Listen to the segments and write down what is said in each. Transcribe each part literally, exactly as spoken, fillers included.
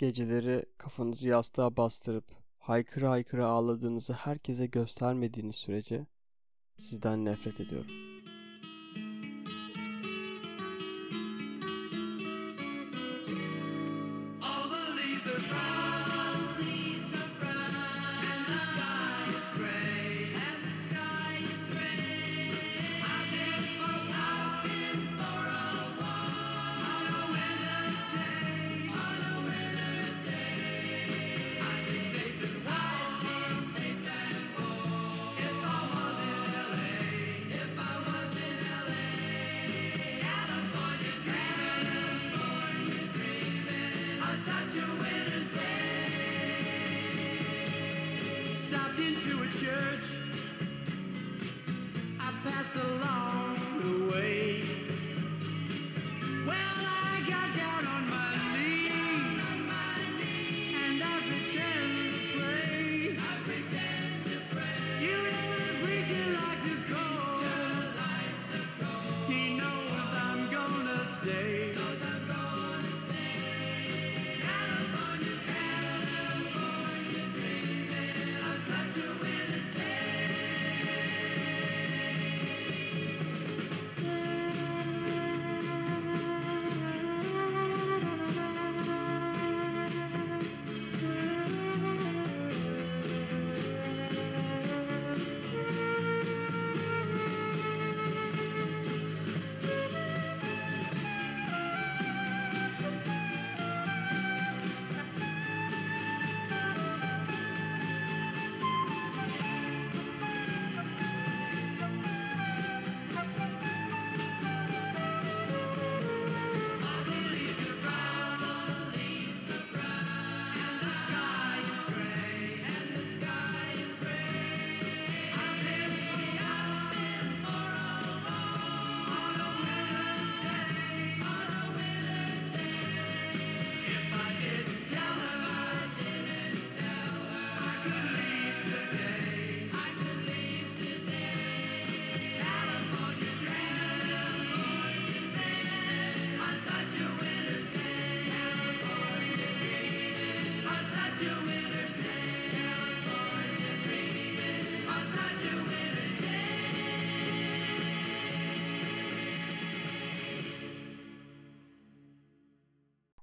Geceleri kafanızı yastığa bastırıp haykıra haykıra ağladığınızı herkese göstermediğiniz sürece sizden nefret ediyorum.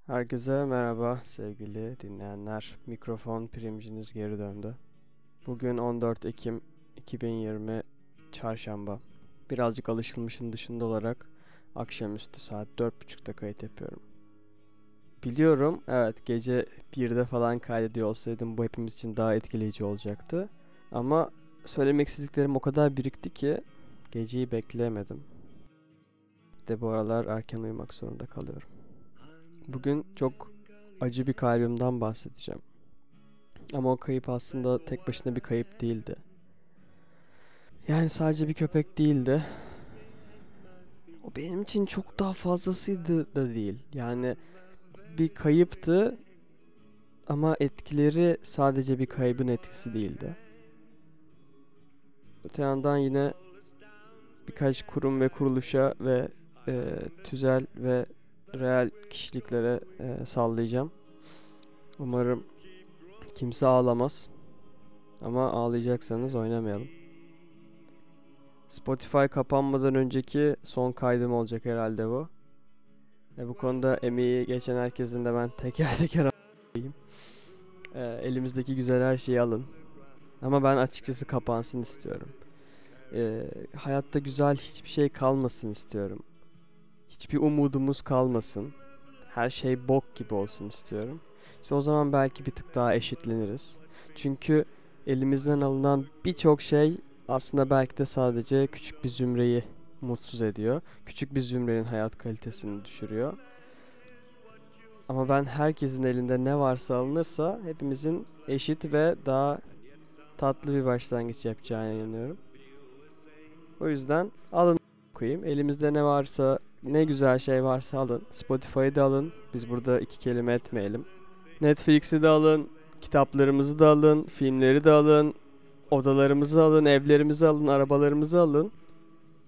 Herkese merhaba sevgili dinleyenler. Mikrofon primciniz geri döndü. Bugün on dört Ekim iki bin yirmi Çarşamba. Birazcık alışılmışın dışında olarak akşamüstü saat dört buçukta kayıt yapıyorum. Biliyorum, evet, gece birde falan kaydediyor olsaydım bu hepimiz için daha etkileyici olacaktı. Ama söylemek istediklerim o kadar birikti ki geceyi bekleyemedim. De bu aralar erken uyumak zorunda kalıyorum. Bugün çok acı bir kaybımdan bahsedeceğim. Ama o kayıp aslında tek başına bir kayıp değildi. Yani sadece bir köpek değildi. O benim için çok daha fazlasıydı da değil. Yani bir kayıptı ama etkileri sadece bir kaybın etkisi değildi. Öte yandan yine birkaç kurum ve kuruluşa ve e, tüzel ve real kişiliklere e, sallayacağım. Umarım kimse ağlamaz. Ama ağlayacaksanız oynamayalım. Spotify kapanmadan önceki son kaydım olacak herhalde bu. E, bu konuda emeği geçen herkesin de ben teker teker a**ayım. E, elimizdeki güzel her şeyi alın. Ama ben açıkçası kapansın istiyorum. E, hayatta güzel hiçbir şey kalmasın istiyorum. Hiçbir umudumuz kalmasın. Her şey bok gibi olsun istiyorum. İşte o zaman belki bir tık daha eşitleniriz. Çünkü elimizden alınan birçok şey aslında belki de sadece küçük bir zümreyi mutsuz ediyor. Küçük bir zümrenin hayat kalitesini düşürüyor. Ama ben herkesin elinde ne varsa alınırsa hepimizin eşit ve daha tatlı bir başlangıç yapacağına inanıyorum. O yüzden alın koyayım. Elimizde ne varsa, ne güzel şey varsa alın. Spotify'ı da alın. Biz burada iki kelime etmeyelim. Netflix'i de alın. Kitaplarımızı da alın. Filmleri de alın. Odalarımızı alın. Evlerimizi alın. Arabalarımızı alın.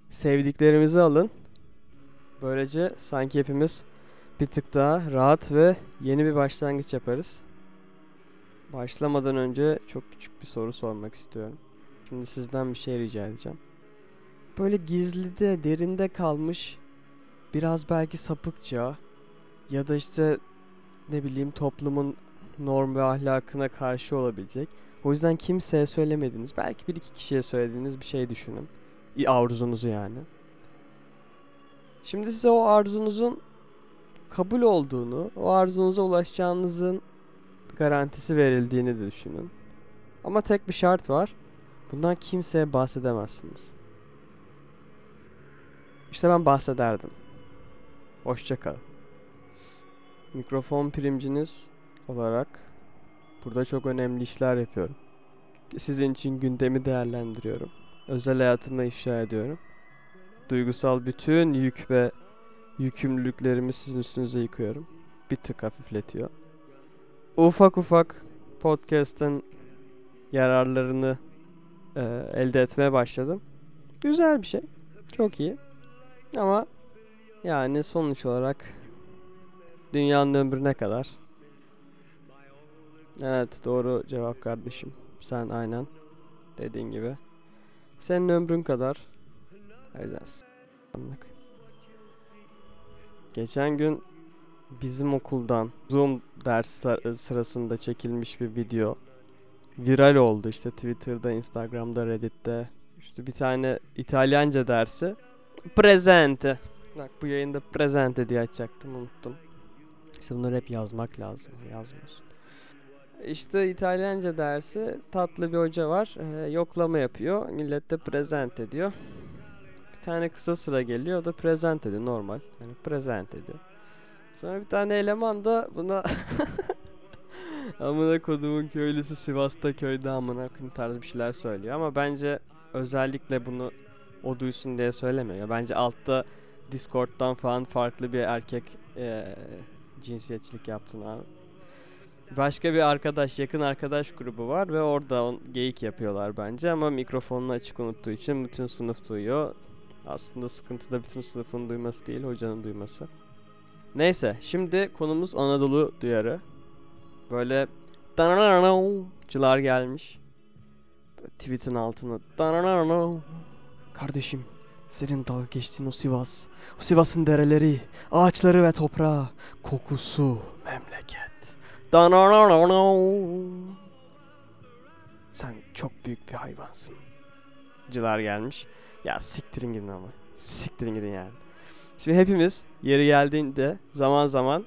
Sevdiklerimizi alın. Böylece sanki hepimiz bir tık daha rahat ve yeni bir başlangıç yaparız. Başlamadan önce çok küçük bir soru sormak istiyorum. Şimdi sizden bir şey rica edeceğim. Böyle gizlide, derinde kalmış, biraz belki sapıkça ya da işte ne bileyim toplumun norm ve ahlakına karşı olabilecek. O yüzden kimseye söylemediniz. Belki bir iki kişiye söylediğiniz bir şey düşünün. Arzunuzu yani. Şimdi size o arzunuzun kabul olduğunu, o arzunuza ulaşacağınızın garantisi verildiğini de düşünün. Ama tek bir şart var. Bundan kimseye bahsedemezsiniz. İşte ben bahsederdim. Hoşçakalın. Mikrofon primciniz olarak burada çok önemli işler yapıyorum. Sizin için gündemi değerlendiriyorum. Özel hayatımı ifşa ediyorum. Duygusal bütün yük ve yükümlülüklerimi sizin üstünüze yıkıyorum. Bir tık hafifletiyor. Ufak ufak podcast'ın yararlarını e, elde etmeye başladım. Güzel bir şey. Çok iyi. Ama yani sonuç olarak dünyanın ömrüne kadar. Evet, doğru cevap kardeşim. Sen aynen dediğin gibi. Senin ömrün kadar. Aynen. Geçen gün bizim okuldan Zoom dersler sırasında çekilmiş bir video viral oldu. İşte Twitter'da, Instagram'da, Reddit'te. İşte bir tane İtalyanca dersi. Presente. Bak bu yayında presente diye açacaktım, unuttum. İşte bunları hep yazmak lazım. Yazmıyorsun. İşte İtalyanca dersi, tatlı bir hoca var. Ee, yoklama yapıyor. Millet de presente diyor. Bir tane kısa sıra geliyor. O da presente diyor. Normal. Yani presente diyor. Sonra bir tane eleman da buna amına kodumun köylüsü Sivas'ta köyde amına koyayım tarzı bir şeyler söylüyor. Ama bence özellikle bunu o duysun diye söylemiyor. Bence altta Discord'dan falan farklı bir erkek ee, cinsiyetçilik yaptın abi. Başka bir arkadaş, yakın arkadaş grubu var ve orada geyik yapıyorlar bence ama mikrofonunu açık unuttuğu için bütün sınıf duyuyor. Aslında sıkıntı da bütün sınıfın duyması değil, hocanın duyması. Neyse, şimdi konumuz Anadolu duyarı. Böyle cılar gelmiş. Tweet'in altına kardeşim, senin dalga geçtiğin o Sivas, o Sivas'ın dereleri, ağaçları ve toprağı, kokusu memleket. Sen çok büyük bir hayvansın. Cılar gelmiş. Ya siktirin gidin ama. Siktirin gidin yani. Şimdi hepimiz yeri geldiğinde zaman zaman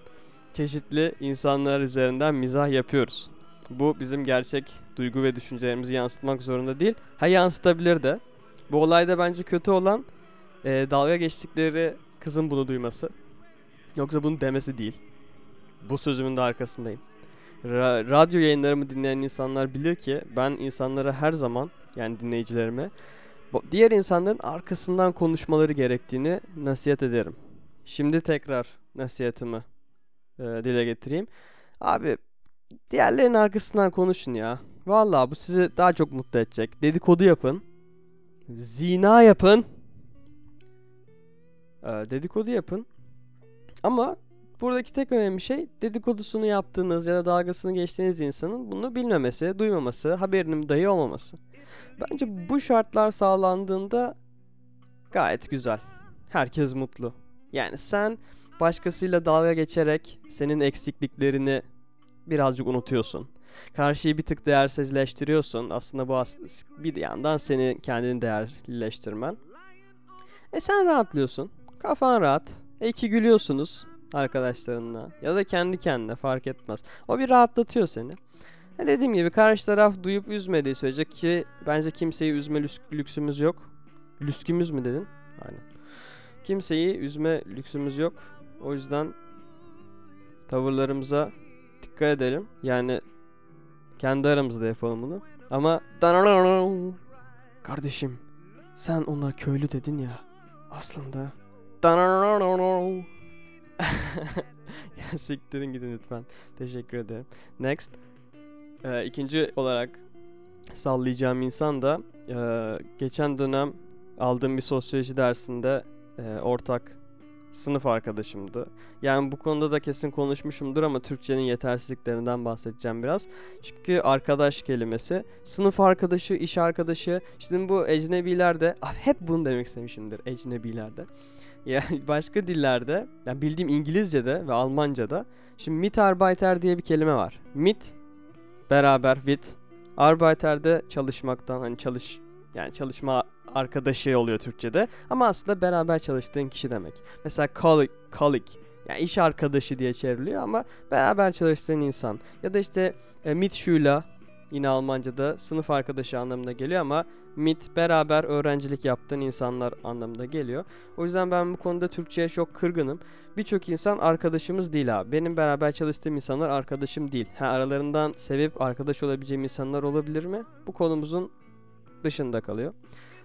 çeşitli insanlar üzerinden mizah yapıyoruz. Bu bizim gerçek duygu ve düşüncelerimizi yansıtmak zorunda değil. Ha, yansıtabilir de. Bu olayda bence kötü olan e, dalga geçtikleri kızın bunu duyması. Yoksa bunu demesi değil. Bu sözümün de arkasındayım. Ra- radyo yayınlarımı dinleyen insanlar bilir ki ben insanlara her zaman, yani dinleyicilerime, diğer insanların arkasından konuşmaları gerektiğini nasihat ederim. Şimdi tekrar nasihatimi e, dile getireyim. Abi, diğerlerinin arkasından konuşun ya. Vallahi bu sizi daha çok mutlu edecek. Dedikodu yapın. Zina yapın. E, dedikodu yapın. Ama buradaki tek önemli şey dedikodusunu yaptığınız ya da dalgasını geçtiğiniz insanın bunu bilmemesi, duymaması, haberinin dahi olmaması. Bence bu şartlar sağlandığında gayet güzel. Herkes mutlu. Yani sen başkasıyla dalga geçerek senin eksikliklerini birazcık unutuyorsun. Karşıyı bir tık değersizleştiriyorsun. Aslında bu as- bir yandan senin kendini değerlileştirmen. E sen rahatlıyorsun. Kafan rahat. E iki gülüyorsunuz. Arkadaşlarınla ya da kendi kendine fark etmez. O bir rahatlatıyor seni. Ya dediğim gibi karşı taraf duyup üzmediği sürece, ki bence kimseyi üzme lüksümüz yok. Lüskümüz mü dedin? Aynen. Kimseyi üzme lüksümüz yok. O yüzden tavırlarımıza dikkat edelim. Yani kendi aramızda yapalım bunu. Ama kardeşim, sen ona köylü dedin ya. Aslında ya siktirin gidin lütfen. Teşekkür ederim. Next. Ee, ikinci olarak sallayacağım insan da e, geçen dönem aldığım bir sosyoloji dersinde e, ortak sınıf arkadaşımdı. Yani bu konuda da kesin konuşmuşumdur ama Türkçenin yetersizliklerinden bahsedeceğim biraz. Çünkü arkadaş kelimesi, sınıf arkadaşı, iş arkadaşı. Şimdi bu ecnebilerde, hep bunu demek istemişimdir ecnebilerde. Yani başka dillerde, yani bildiğim İngilizce'de ve Almanca'da şimdi Mitarbeiter diye bir kelime var. Mit, beraber, with. Arbeiter'de çalışmaktan, hani çalış, yani çalışma arkadaşı oluyor Türkçe'de. Ama aslında beraber çalıştığın kişi demek. Mesela colleague, colleague, yani iş arkadaşı diye çevriliyor ama beraber çalıştığın insan. Ya da işte e, Mitschüler, yine Almanca'da sınıf arkadaşı anlamına geliyor ama mit, beraber öğrencilik yaptığın insanlar anlamına geliyor. O yüzden ben bu konuda Türkçe'ye çok kırgınım. Birçok insan arkadaşımız değil abi. Benim beraber çalıştığım insanlar arkadaşım değil. Ha, aralarından sevip arkadaş olabileceğim insanlar olabilir mi? Bu konumuzun dışında kalıyor.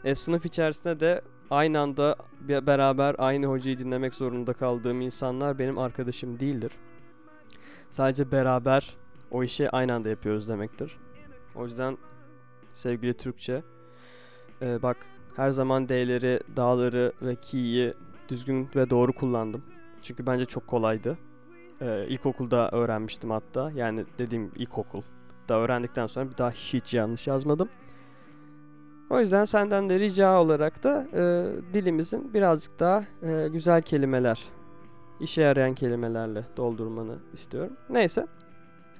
E, sınıf içerisinde de aynı anda beraber aynı hocayı dinlemek zorunda kaldığım insanlar benim arkadaşım değildir. Sadece beraber o işi aynı anda yapıyoruz demektir. O yüzden sevgili Türkçe, e, bak her zaman D'leri, dağları ve ki'yi düzgün ve doğru kullandım. Çünkü bence çok kolaydı. E, ilkokulda öğrenmiştim hatta. Yani dediğim ilkokulda öğrendikten sonra bir daha hiç yanlış yazmadım. O yüzden senden de rica olarak da e, dilimizin birazcık daha e, güzel kelimeler, işe yarayan kelimelerle doldurmanı istiyorum. Neyse.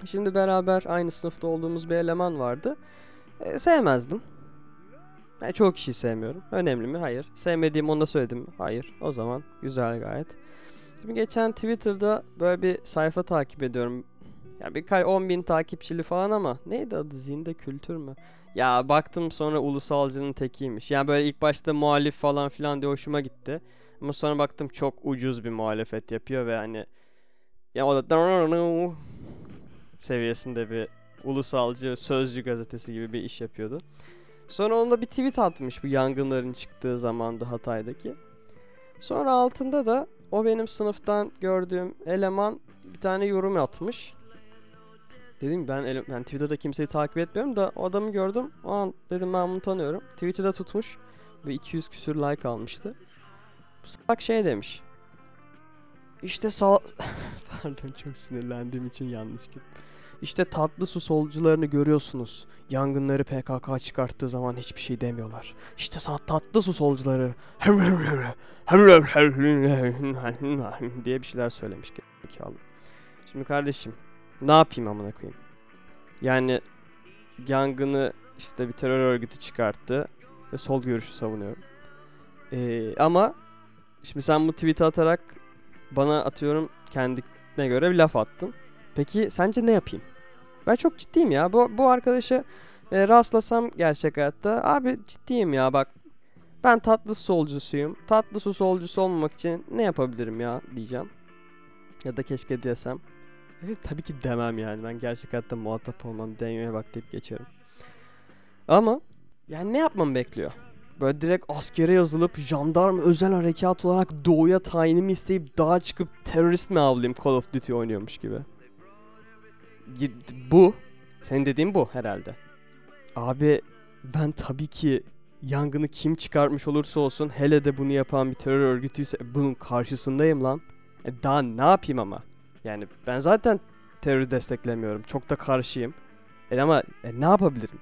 Şimdi beraber aynı sınıfta olduğumuz bir eleman vardı. E, sevmezdim. Yani çoğu kişiyi sevmiyorum. Önemli mi? Hayır. Sevmediğim onu da söyledim mi? Hayır. O zaman güzel gayet. Şimdi geçen Twitter'da böyle bir sayfa takip ediyorum. Yani birkaç on bin takipçili falan ama neydi adı? Zinde Kültür mü? Ya baktım sonra ulusalcının tekiymiş. Yani böyle ilk başta muhalif falan filan diye hoşuma gitti. Ama sonra baktım çok ucuz bir muhalefet yapıyor ve hani ya o da seviyesinde bir ulusalcı sözcü gazetesi gibi bir iş yapıyordu. Sonra onda bir tweet atmış bu yangınların çıktığı zamanda Hatay'daki. Sonra altında da o benim sınıftan gördüğüm eleman bir tane yorum atmış. Dedim ben, ele- ben Twitter'da kimseyi takip etmiyorum da o adamı gördüm. O an dedim ben bunu tanıyorum. Tweet'i de tutmuş ve iki yüz küsür like almıştı. Bu salak şey demiş. İşte sağ... Pardon, çok sinirlendiğim için yanlış gibi. İşte tatlı su solcularını görüyorsunuz. Yangınları P K K çıkarttığı zaman hiçbir şey demiyorlar. İşte tatlı su solcuları diye bir şeyler söylemiş. Şimdi kardeşim ne yapayım amına koyayım? Yani yangını işte bir terör örgütü çıkarttı ve sol görüşü savunuyorum. Ee, ama şimdi sen bu tweet'i atarak bana atıyorum kendine göre bir laf attın. Peki sence ne yapayım? Ben çok ciddiyim ya. Bu, bu arkadaşa e, rastlasam gerçek hayatta. Abi ciddiyim ya bak. Ben tatlı su solcusuyum. Tatlı su solcusu olmamak için ne yapabilirim ya diyeceğim. Ya da keşke diyesem. Evet, tabii ki demem yani. Ben gerçek hayatta muhatap olmam. Denyoya bak deyip geçerim. Ama yani ne yapmam bekliyor? Böyle direkt askere yazılıp jandarma özel harekat olarak doğuya tayinimi isteyip dağa çıkıp terörist mi avlayayım Call of Duty oynuyormuş gibi. Bu. Senin dediğin bu herhalde. Abi ben tabii ki yangını kim çıkartmış olursa olsun hele de bunu yapan bir terör örgütüyse bunun karşısındayım lan. E daha ne yapayım ama? Yani ben zaten terörü desteklemiyorum. Çok da karşıyım. E ama e ne yapabilirim?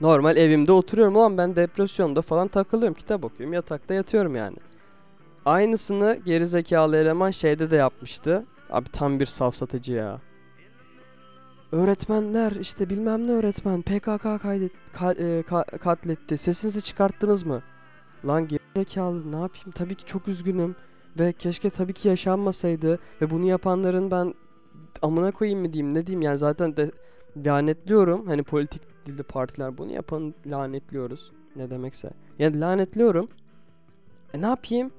Normal evimde oturuyorum ulan ben depresyonda falan takılıyorum. Kitap okuyorum, yatakta yatıyorum yani. Aynısını gerizekalı eleman şeyde de yapmıştı. Abi tam bir safsatıcı ya. Öğretmenler işte bilmem ne öğretmen P K K kaydet, ka, e, ka, katletti. Sesinizi çıkarttınız mı? Lan gerizekalı ne yapayım? Tabii ki çok üzgünüm. Ve keşke tabii ki yaşanmasaydı. Ve bunu yapanların ben amına koyayım mı diyeyim ne diyeyim. Yani zaten de, lanetliyorum. Hani politik dilde partiler bunu yapan lanetliyoruz. Ne demekse. Yani lanetliyorum. E ne yapayım?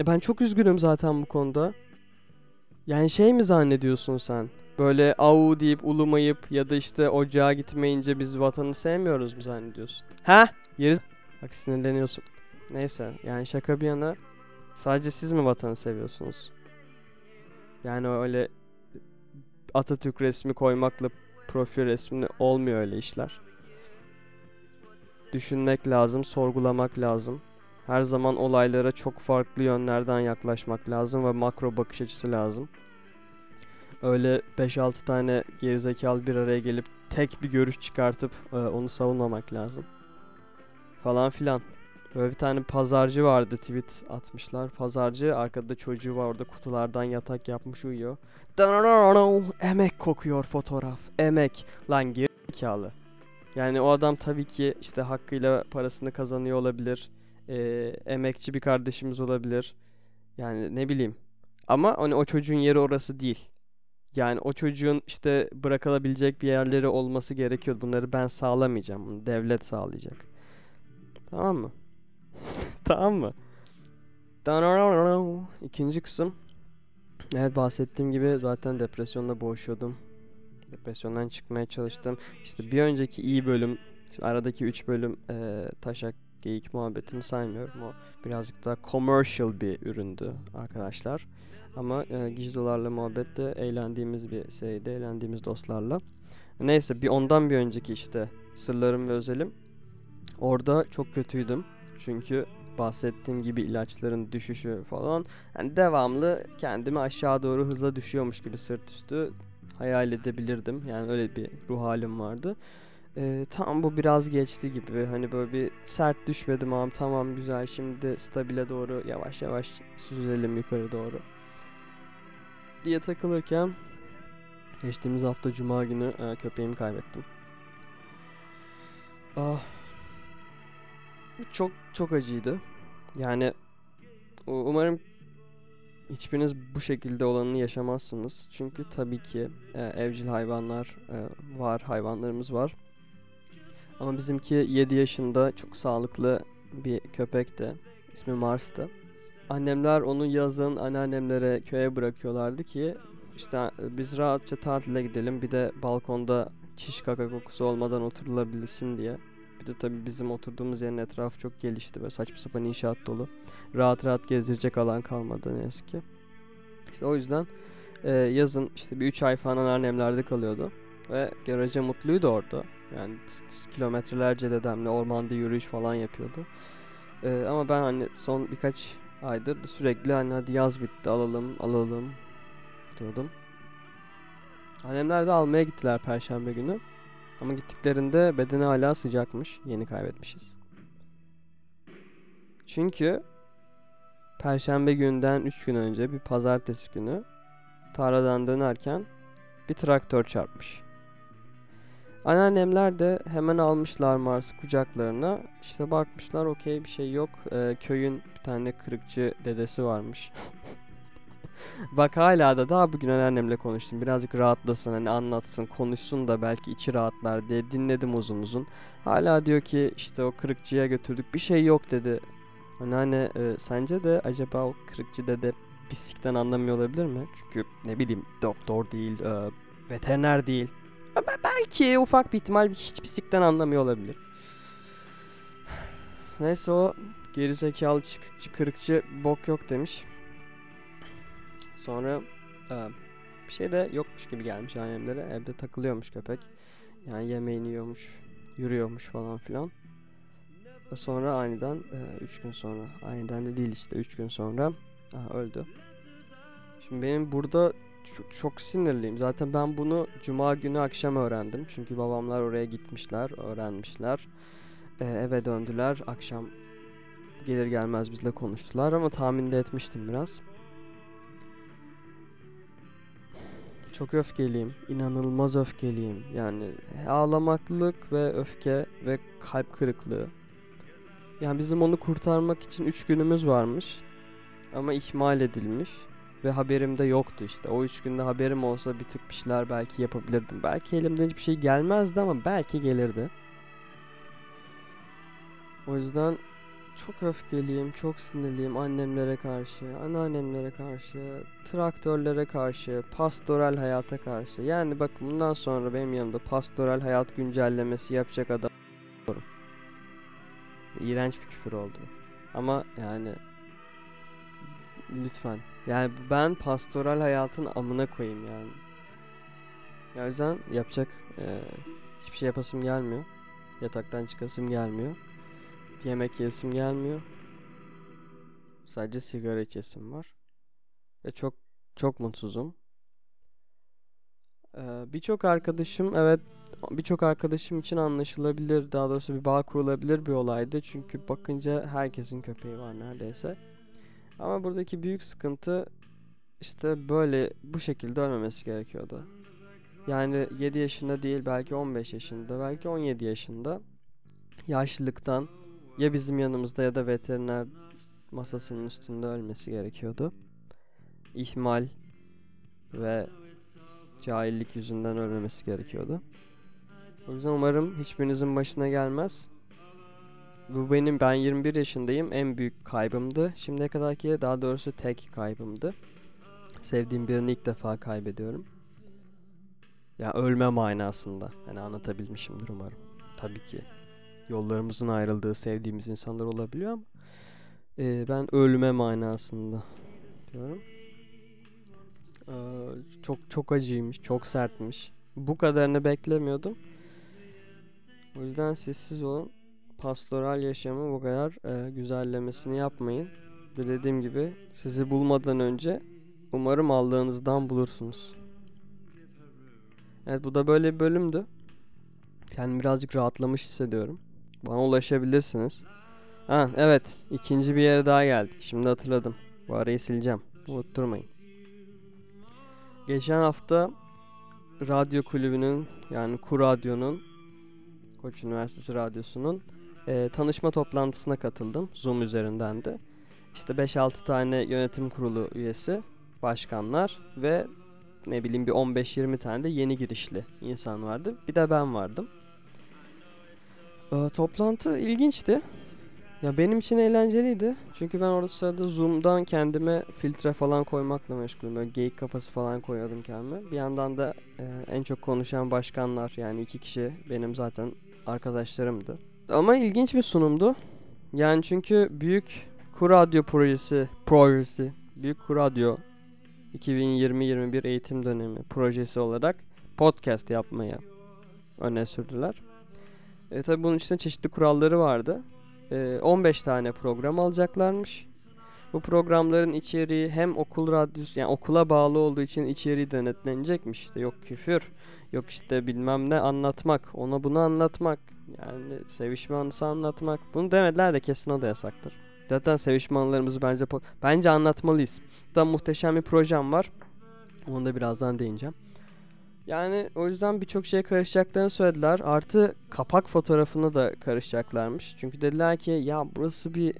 E ben çok üzgünüm zaten bu konuda. Yani şey mi zannediyorsun sen? Böyle avu deyip ulumayıp ya da işte ocağa gitmeyince biz vatanı sevmiyoruz mu zannediyorsun? Heh? Yeriz. Bak sinirleniyorsun. Neyse yani şaka bir yana. Sadece siz mi vatanı seviyorsunuz? Yani öyle Atatürk resmi koymakla profil resmini olmuyor öyle işler. Düşünmek lazım, sorgulamak lazım. Her zaman olaylara çok farklı yönlerden yaklaşmak lazım ve makro bakış açısı lazım. Öyle beş altı tane gerizekalı bir araya gelip tek bir görüş çıkartıp e, onu savunmamak lazım. Falan filan. Böyle bir tane pazarcı vardı, tweet atmışlar. Pazarcı, arkada çocuğu var, orada kutulardan yatak yapmış uyuyor. Emek kokuyor fotoğraf. Emek. Lan gerizekalı. Yani o adam tabii ki işte hakkıyla parasını kazanıyor olabilir. E, emekçi bir kardeşimiz olabilir. Yani ne bileyim. Ama hani o çocuğun yeri orası değil. Yani o çocuğun işte bırakılabilecek bir yerleri olması gerekiyor. Bunları ben sağlamayacağım. Bunu devlet sağlayacak. Tamam mı? Tamam mı? İkinci kısım. Evet, bahsettiğim gibi zaten depresyonla boğuşuyordum. Depresyondan çıkmaya çalıştım. İşte bir önceki iyi bölüm, aradaki üç bölüm e, taşak geyik muhabbetini saymıyorum. O birazcık daha commercial bir üründü arkadaşlar. Ama e, Gizdolarla muhabbet de eğlendiğimiz bir şeydi. Eğlendiğimiz dostlarla. Neyse, bir ondan bir önceki işte sırlarım ve özelim. Orada çok kötüydüm. Çünkü bahsettiğim gibi ilaçların düşüşü falan. Yani devamlı kendimi aşağı doğru hızla düşüyormuş gibi sırt üstü hayal edebilirdim. Yani öyle bir ruh halim vardı. Ee, tam bu biraz geçti gibi. Hani böyle bir sert düşmedim ama tamam güzel, şimdi stabile doğru yavaş yavaş süzelim yukarı doğru diye takılırken geçtiğimiz hafta Cuma günü e, köpeğimi kaybettim. Ah, çok çok acıydı. Yani umarım hiçbiriniz bu şekilde olanını yaşamazsınız. Çünkü tabii ki e, evcil hayvanlar e, var, hayvanlarımız var. Ama bizimki yedi yaşında çok sağlıklı bir köpekti. İsmi Mars'tı. Annemler onu yazın anneannemlere, köye bırakıyorlardı ki işte biz rahatça tatile gidelim, bir de balkonda çiş kaka kokusu olmadan oturulabilsin diye. Bir de tabii bizim oturduğumuz yerin etrafı çok gelişti ve saçma sapan inşaat dolu. Rahat rahat gezdirecek alan kalmadı ne yazık ki. İşte o yüzden e, yazın işte bir üç ay falan anneannemlerde kalıyordu ve görece mutluydu orada. Yani kilometrelerce dedemle ormanda yürüyüş falan yapıyordu. E, ama ben hani son birkaç aydır sürekli hani hadi yaz bitti alalım alalım diyordum. Annemler de almaya gittiler Perşembe günü. Ama gittiklerinde bedeni hala sıcakmış. Yeni kaybetmişiz. Çünkü Perşembe günden üç gün önce bir pazartesi günü tarladan dönerken bir traktör çarpmış. Anneannemler de hemen almışlar Mars'ı kucaklarına. İşte bakmışlar, okey bir şey yok. Ee, köyün bir tane kırıkçı dedesi varmış. Bak hala da daha bugün anneannemle konuştum. Birazcık rahatlasın, hani anlatsın, konuşsun da belki içi rahatlar diye dinledim uzun uzun. Hala diyor ki işte o kırıkçıya götürdük, bir şey yok dedi. Anneanne, e, sence de acaba o kırıkçı dede bisikten anlamıyor olabilir mi? Çünkü ne bileyim, doktor değil, e, veteriner değil. Belki ufak bir ihtimal hiç bisikten anlamıyor olabilir. Neyse, o gerizekalı çıkıkçı kırıkçı bok yok demiş. Sonra e, bir şey de yokmuş gibi gelmiş annemlere. Evde takılıyormuş köpek. Yani yemeğini yiyormuş, yürüyormuş falan filan. Ve sonra aniden üç e, gün sonra, aniden de değil işte üç gün sonra aha, öldü. Şimdi benim burada çok, çok sinirliyim. Zaten ben bunu Cuma günü akşam öğrendim. Çünkü babamlar oraya gitmişler, öğrenmişler. E, eve döndüler. Akşam gelir gelmez bizle konuştular ama tahmin de etmiştim biraz. Çok öfkeliyim. İnanılmaz öfkeliyim. Yani ağlamaklık ve öfke ve kalp kırıklığı. Yani bizim onu kurtarmak için üç günümüz varmış. Ama ihmal edilmiş. Ve haberim de yoktu işte. O üç günde haberim olsa bir tık bir şeyler belki yapabilirdim. Belki elimden hiçbir şey gelmezdi ama belki gelirdi. O yüzden çok öfkeliyim, çok sinirliyim annemlere karşı, anneannemlere karşı, traktörlere karşı, pastoral hayata karşı. Yani bak, bundan sonra benim yanımda pastoral hayat güncellemesi yapacak adam olurum. İğrenç bir küfür oldu. Ama yani lütfen. Yani ben pastoral hayatın amına koyayım yani. O yüzden yapacak e, hiçbir şey yapasım gelmiyor. Yataktan çıkasım gelmiyor. Yemek yesim gelmiyor. Sadece sigara içesim var. Ve çok çok mutsuzum. Ee, birçok arkadaşım evet birçok arkadaşım için anlaşılabilir, daha doğrusu bir bağ kurulabilir bir olaydı. Çünkü bakınca herkesin köpeği var neredeyse. Ama buradaki büyük sıkıntı işte böyle bu şekilde ölmemesi gerekiyordu. Yani yedi yaşında değil, belki on beş yaşında, belki on yedi yaşında yaşlılıktan ya bizim yanımızda ya da veteriner masasının üstünde ölmesi gerekiyordu. İhmal ve cahillik yüzünden ölmemesi gerekiyordu. O yüzden umarım hiçbirinizin başına gelmez. Bu benim, ben yirmi bir yaşındayım, en büyük kaybımdı. Şimdiye kadarki, daha doğrusu tek kaybımdı. Sevdiğim birini ilk defa kaybediyorum. Ya yani ölme manasında. Hani anlatabilmişimdir umarım. Tabii ki yollarımızın ayrıldığı sevdiğimiz insanlar olabiliyor ama e, ben ölme manasında diyorum. Ee, çok çok acıymış, çok sertmiş. Bu kadarını beklemiyordum. O yüzden sessiz olun. Pastoral yaşamı bu kadar e, güzellemesini yapmayın. Dediğim gibi sizi bulmadan önce umarım aldığınızdan bulursunuz. Evet, bu da böyle bir bölümdü. Kendimi birazcık rahatlamış hissediyorum. Bana ulaşabilirsiniz. Ha evet, ikinci bir yere daha geldik. Şimdi hatırladım. Bu arayı sileceğim. Unutturmayın. Geçen hafta radyo kulübünün, yani Kuradyo'nun, Koç Üniversitesi Radyosu'nun e, tanışma toplantısına katıldım. Zoom üzerinden de. İşte beş altı tane yönetim kurulu üyesi, başkanlar ve ne bileyim bir on beş yirmi tane de yeni girişli insan vardı. Bir de ben vardım. Ee, toplantı ilginçti. Ya benim için eğlenceliydi. Çünkü ben orada sırada Zoom'dan kendime filtre falan koymakla meşgulüm. Böyle geyik kafası falan koyuyordum kendime. Bir yandan da e, en çok konuşan başkanlar, yani iki kişi benim zaten arkadaşlarımdı. Ama ilginç bir sunumdu. Yani çünkü büyük Kuradyo projesi, projesi, büyük Kuradyo iki bin yirmi yirmi bir eğitim dönemi projesi olarak podcast yapmaya öne sürdüler. E, tabii bunun içinde çeşitli kuralları vardı. E, on beş tane program alacaklarmış. Bu programların içeriği hem okul radyosu, yani okula bağlı olduğu için içeriği denetlenecekmiş. İşte yok küfür, yok işte bilmem ne anlatmak, ona bunu anlatmak, yani sevişme anısı anlatmak. Bunu demediler de kesin o da yasaktır. Zaten sevişme anılarımızı bence bence anlatmalıyız. Daha muhteşem bir projem var. Onu da birazdan değineceğim. Yani o yüzden birçok şeye karışacaklarını söylediler. Artı kapak fotoğrafına da karışacaklarmış. Çünkü dediler ki ya burası bir,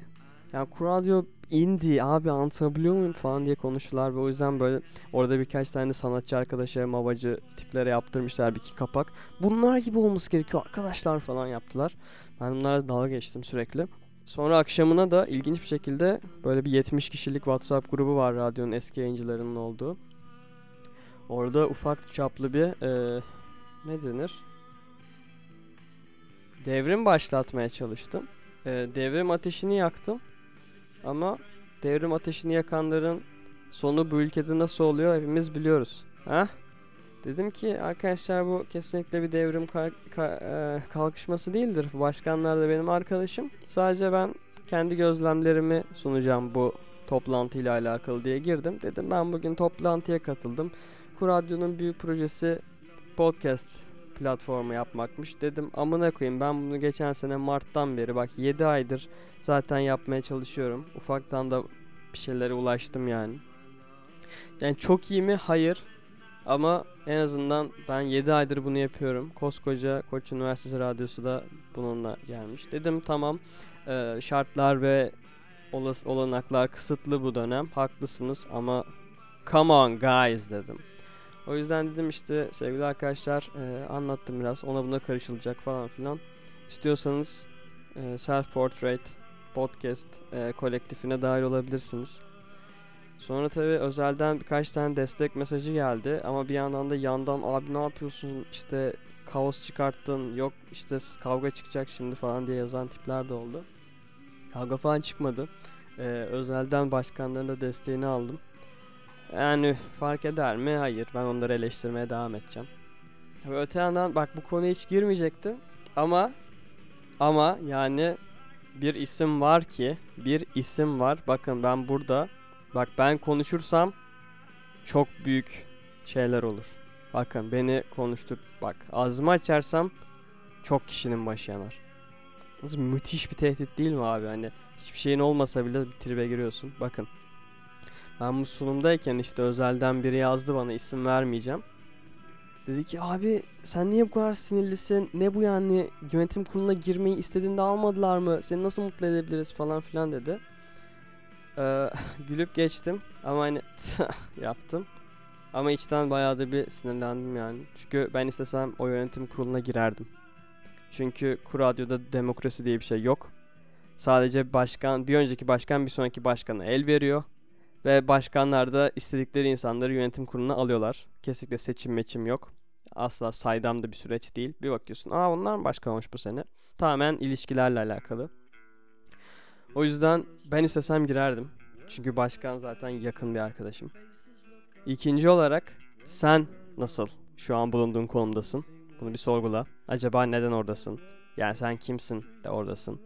yani kuradyo indie abi, anlatabiliyor muyum falan diye konuştular. Ve o yüzden böyle orada birkaç tane sanatçı arkadaşa, mavacı tiplere yaptırmışlar bir iki kapak. Bunlar gibi olması gerekiyor arkadaşlar falan yaptılar. Ben bunlarla dalga geçtim sürekli. Sonra akşamına da ilginç bir şekilde böyle bir yetmiş kişilik WhatsApp grubu var radyonun eski yayıncılarının olduğu. Orada ufak çaplı bir ee, ne denir? Devrim başlatmaya çalıştım. E, devrim ateşini yaktım. Ama devrim ateşini yakanların sonu bu ülkede nasıl oluyor hepimiz biliyoruz. Heh? Dedim ki arkadaşlar bu kesinlikle bir devrim kalkışması değildir. Başkanlar da benim arkadaşım. Sadece ben kendi gözlemlerimi sunacağım bu toplantıyla alakalı diye girdim. Dedim ben bugün toplantıya katıldım. Kuradyo'nun büyük projesi podcast platformu yapmakmış. Dedim amına koyayım, ben bunu geçen sene Mart'tan beri, bak yedi aydır zaten yapmaya çalışıyorum. Ufaktan da bir şeylere ulaştım yani. Yani çok iyi mi? Hayır. Ama en azından ben yedi aydır bunu yapıyorum. Koskoca Koç Üniversitesi Radyosu da bununla gelmiş. Dedim tamam, e, şartlar ve olas- olanaklar kısıtlı bu dönem. Haklısınız ama come on guys dedim. O yüzden dedim işte sevgili arkadaşlar e, anlattım biraz. Ona buna karışılacak falan filan. İstiyorsanız e, Self Portrait Podcast e, kolektifine dahil olabilirsiniz. Sonra tabii özelden birkaç tane destek mesajı geldi ama bir yandan da yandan abi ne yapıyorsun işte kaos çıkarttın, yok işte kavga çıkacak şimdi falan diye yazan tipler de oldu. Kavga falan çıkmadı. Ee, özelden başkanların da desteğini aldım. Yani fark eder mi? Hayır, ben onları eleştirmeye devam edeceğim. Tabii öte yandan bak bu konuya hiç girmeyecektim ama ama yani bir isim var ki, bir isim var. Bakın ben burada, bak ben konuşursam çok büyük şeyler olur. Bakın beni konuştur, bak ağzımı açarsam çok kişinin başı yanar. Nasıl müthiş bir tehdit değil mi abi? Hani hiçbir şeyin olmasa bile bir tribe giriyorsun. Bakın ben bu sunumdayken işte özelden biri yazdı bana, isim vermeyeceğim. Dedi ki abi sen niye bu kadar sinirlisin? Ne bu yani? Yönetim kuruluna girmeyi istediğinde almadılar mı? Seni nasıl mutlu edebiliriz falan filan dedi. Ee, gülüp geçtim ama hani yaptım. Ama içten bayağı da bir sinirlendim yani. Çünkü ben istesem o yönetim kuruluna girerdim. Çünkü kuradyoda demokrasi diye bir şey yok. Sadece başkan, bir önceki başkan bir sonraki başkana el veriyor. Ve başkanlar da istedikleri insanları yönetim kuruluna alıyorlar. Kesinlikle seçim meçim yok. Asla saydam da bir süreç değil. Bir bakıyorsun, aa onlar mı başkan olmuş bu sene? Tamamen ilişkilerle alakalı. O yüzden ben istesem girerdim. Çünkü başkan zaten yakın bir arkadaşım. İkinci olarak sen nasıl şu an bulunduğun konumdasın? Bunu bir sorgula. Acaba neden oradasın? Yani sen kimsin de oradasın?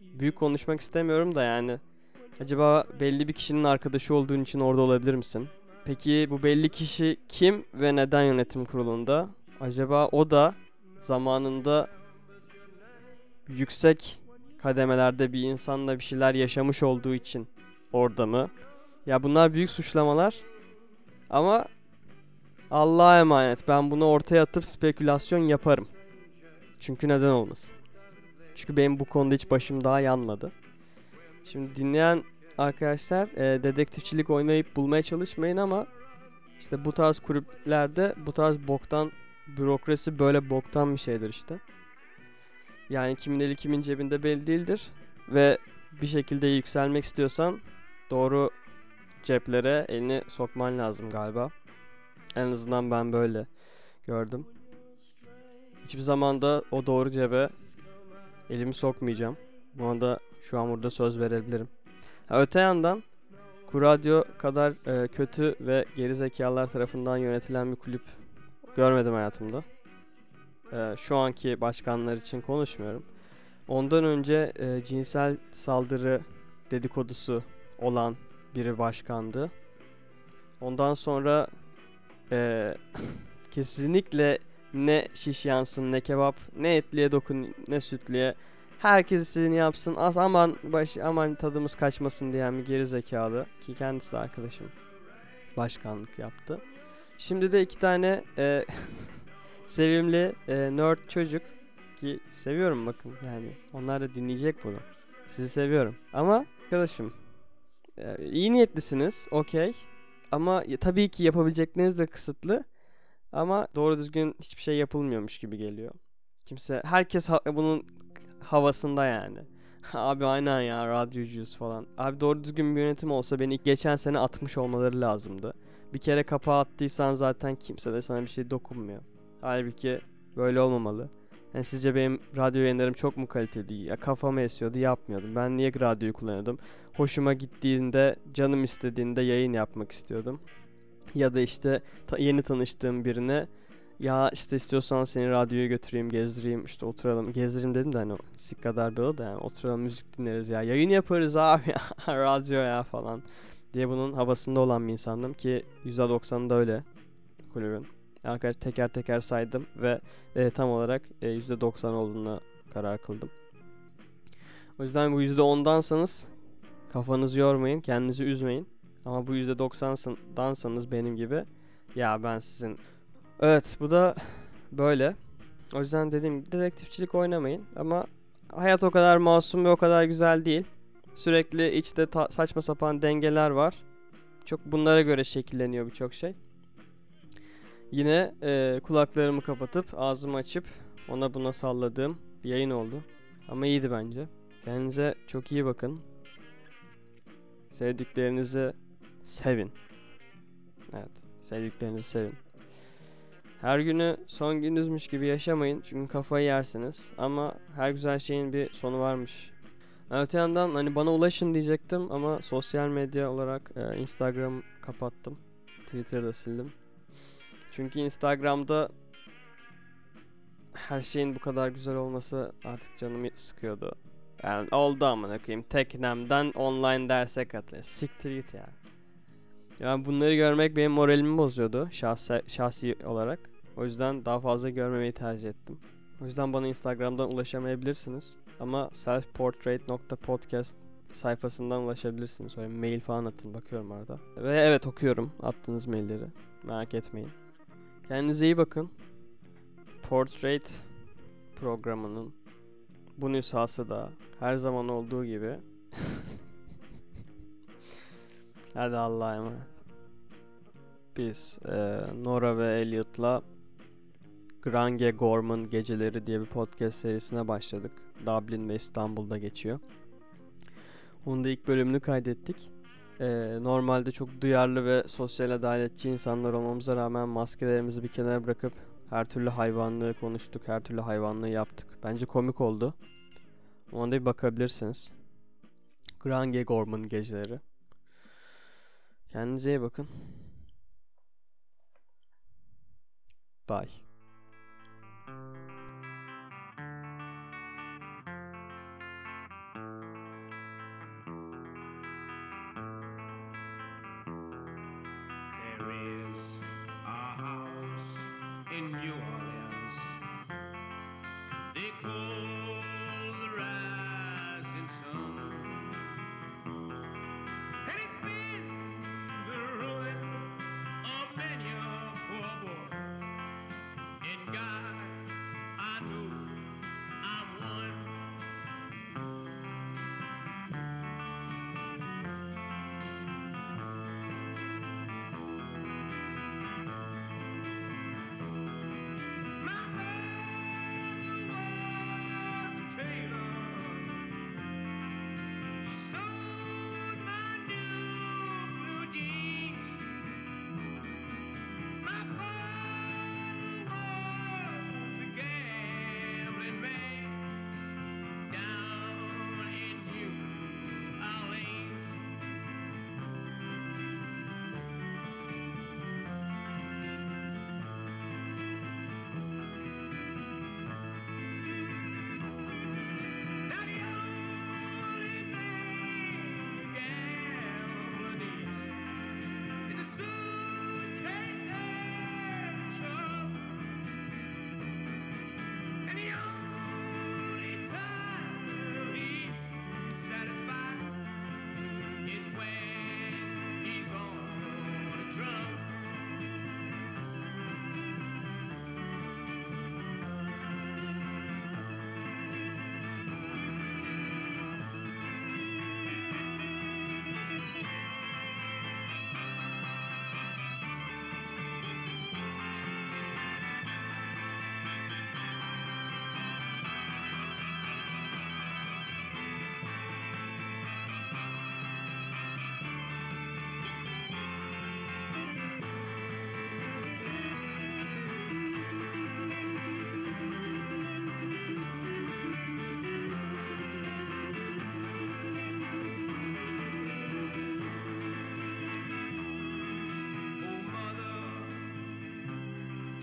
Büyük konuşmak istemiyorum da yani. Acaba belli bir kişinin arkadaşı olduğun için orada olabilir misin? Peki bu belli kişi kim ve neden yönetim kurulunda? Acaba o da zamanında yüksek kademelerde bir insanla bir şeyler yaşamış olduğu için orada mı? Ya bunlar büyük suçlamalar ama Allah'a emanet, ben bunu ortaya atıp spekülasyon yaparım. Çünkü neden olmasın? Çünkü benim bu konuda hiç başım daha yanmadı. Şimdi dinleyen arkadaşlar e, dedektifçilik oynayıp bulmaya çalışmayın ama işte bu tarz kulüplerde bu tarz boktan, bürokrasi böyle boktan bir şeydir işte. Yani kimin eli kimin cebinde belli değildir ve bir şekilde yükselmek istiyorsan doğru ceplere elini sokman lazım galiba. En azından ben böyle gördüm. Hiçbir zaman da o doğru cebe elimi sokmayacağım. Buna da şu an burada söz verebilirim. Ha, öte yandan kuradyo kadar e, kötü ve gerizekalılar tarafından yönetilen bir kulüp görmedim hayatımda. E, şu anki başkanlar için konuşmuyorum. Ondan önce e, cinsel saldırı dedikodusu olan biri başkandı. Ondan sonra e, kesinlikle ne şiş yansın, ne kebap, ne etliye dokun, ne sütliye. Herkes istediğini yapsın, az aman baş, aman tadımız kaçmasın diyen bir gerizekalı ki kendisi de arkadaşım başkanlık yaptı. Şimdi de iki tane e, sevimli e, nerd çocuk ki seviyorum bakın yani onlar da dinleyecek bunu. Sizi seviyorum ama arkadaşım e, iyi niyetlisiniz okey ama e, tabii ki yapabilecekleriniz de kısıtlı ama doğru düzgün hiçbir şey yapılmıyormuş gibi geliyor. Kimse herkes ha, bunun havasında yani. Abi aynen ya radyocuyuz falan. Abi doğru düzgün bir yönetim olsa beni geçen sene atmış olmaları lazımdı. Bir kere kapağı attıysan zaten kimse de sana bir şey dokunmuyor. Halbuki böyle olmamalı. Yani sizce benim radyo yayınlarım çok mu kaliteli? Ya kafama esiyordu yapmıyordum. Ben niye radyoyu kullanıyordum? Hoşuma gittiğinde, canım istediğinde yayın yapmak istiyordum. Ya da işte ta- yeni tanıştığım birine ya işte istiyorsan seni radyoya götüreyim, gezdireyim, işte oturalım. Gezdireyim dedim de hani sik kadar böyle da yani oturalım müzik dinleriz ya. Yayın yaparız abi ya, radyo ya falan diye bunun havasında olan bir insandım ki yüzde doksanı da öyle kulübün. Arkadaşlar teker teker saydım ve e, tam olarak e, yüzde doksan olduğuna karar kıldım. O yüzden bu yüzde ondansanız kafanızı yormayın, kendinizi üzmeyin. Ama bu yüzde doksandansanız benim gibi ya ben sizin... Evet bu da böyle. O yüzden dediğim gibi dedektifçilik oynamayın ama hayat o kadar masum ve o kadar güzel değil. Sürekli içte ta- saçma sapan dengeler var. Çok bunlara göre şekilleniyor birçok şey. Yine e, kulaklarımı kapatıp ağzımı açıp ona buna salladığım bir yayın oldu. Ama iyiydi bence. Kendinize çok iyi bakın. Sevdiklerinizi sevin. Evet, sevdiklerinizi sevin. Her günü son gününüzmüş gibi yaşamayın çünkü kafayı yersiniz ama her güzel şeyin bir sonu varmış. Öte yandan hani bana ulaşın diyecektim ama sosyal medya olarak e, Instagram kapattım. Twitter'da sildim. Çünkü Instagram'da her şeyin bu kadar güzel olması artık canımı sıkıyordu. Yani oldu amına koyayım. Teknemden online derse katılıyor. Siktir git yani. Yani bunları görmek benim moralimi bozuyordu şahsi, şahsi olarak. O yüzden daha fazla görmemeyi tercih ettim. O yüzden bana Instagram'dan ulaşamayabilirsiniz. Ama selfportrait nokta podcast sayfasından ulaşabilirsiniz. Öyle mail falan atın, bakıyorum arada. Ve evet, okuyorum attığınız mailleri. Merak etmeyin. Kendinize iyi bakın. Portrait programının bu nüshası da her zaman olduğu gibi. Hadi Allah'a emanet. Biz e, Nora ve Elliot'la Grange Gorman Geceleri diye bir podcast serisine başladık. Dublin ve İstanbul'da geçiyor. Onun da ilk bölümünü kaydettik. Ee, normalde çok duyarlı ve sosyal adaletçi insanlar olmamıza rağmen maskelerimizi bir kenara bırakıp her türlü hayvanlığı konuştuk, her türlü hayvanlığı yaptık. Bence komik oldu. Ona da bir bakabilirsiniz. Grange Gorman Geceleri. Kendinize iyi bakın. Bye.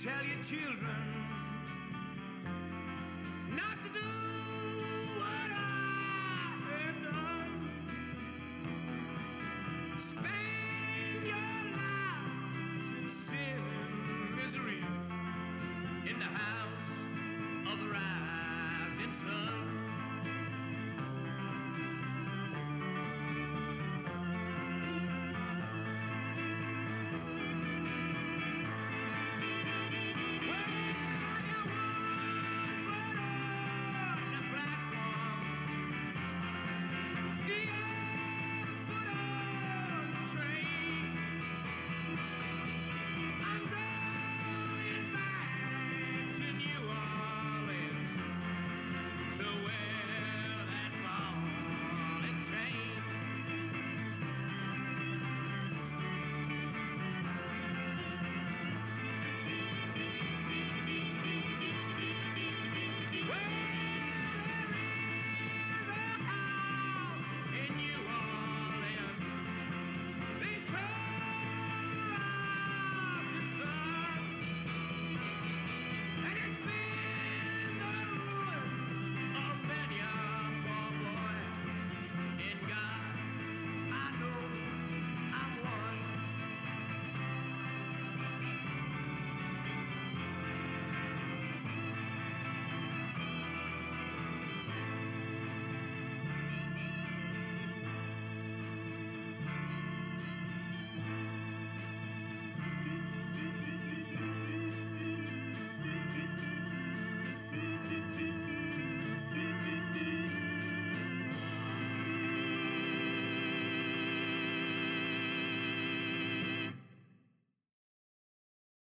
Tell your children not to do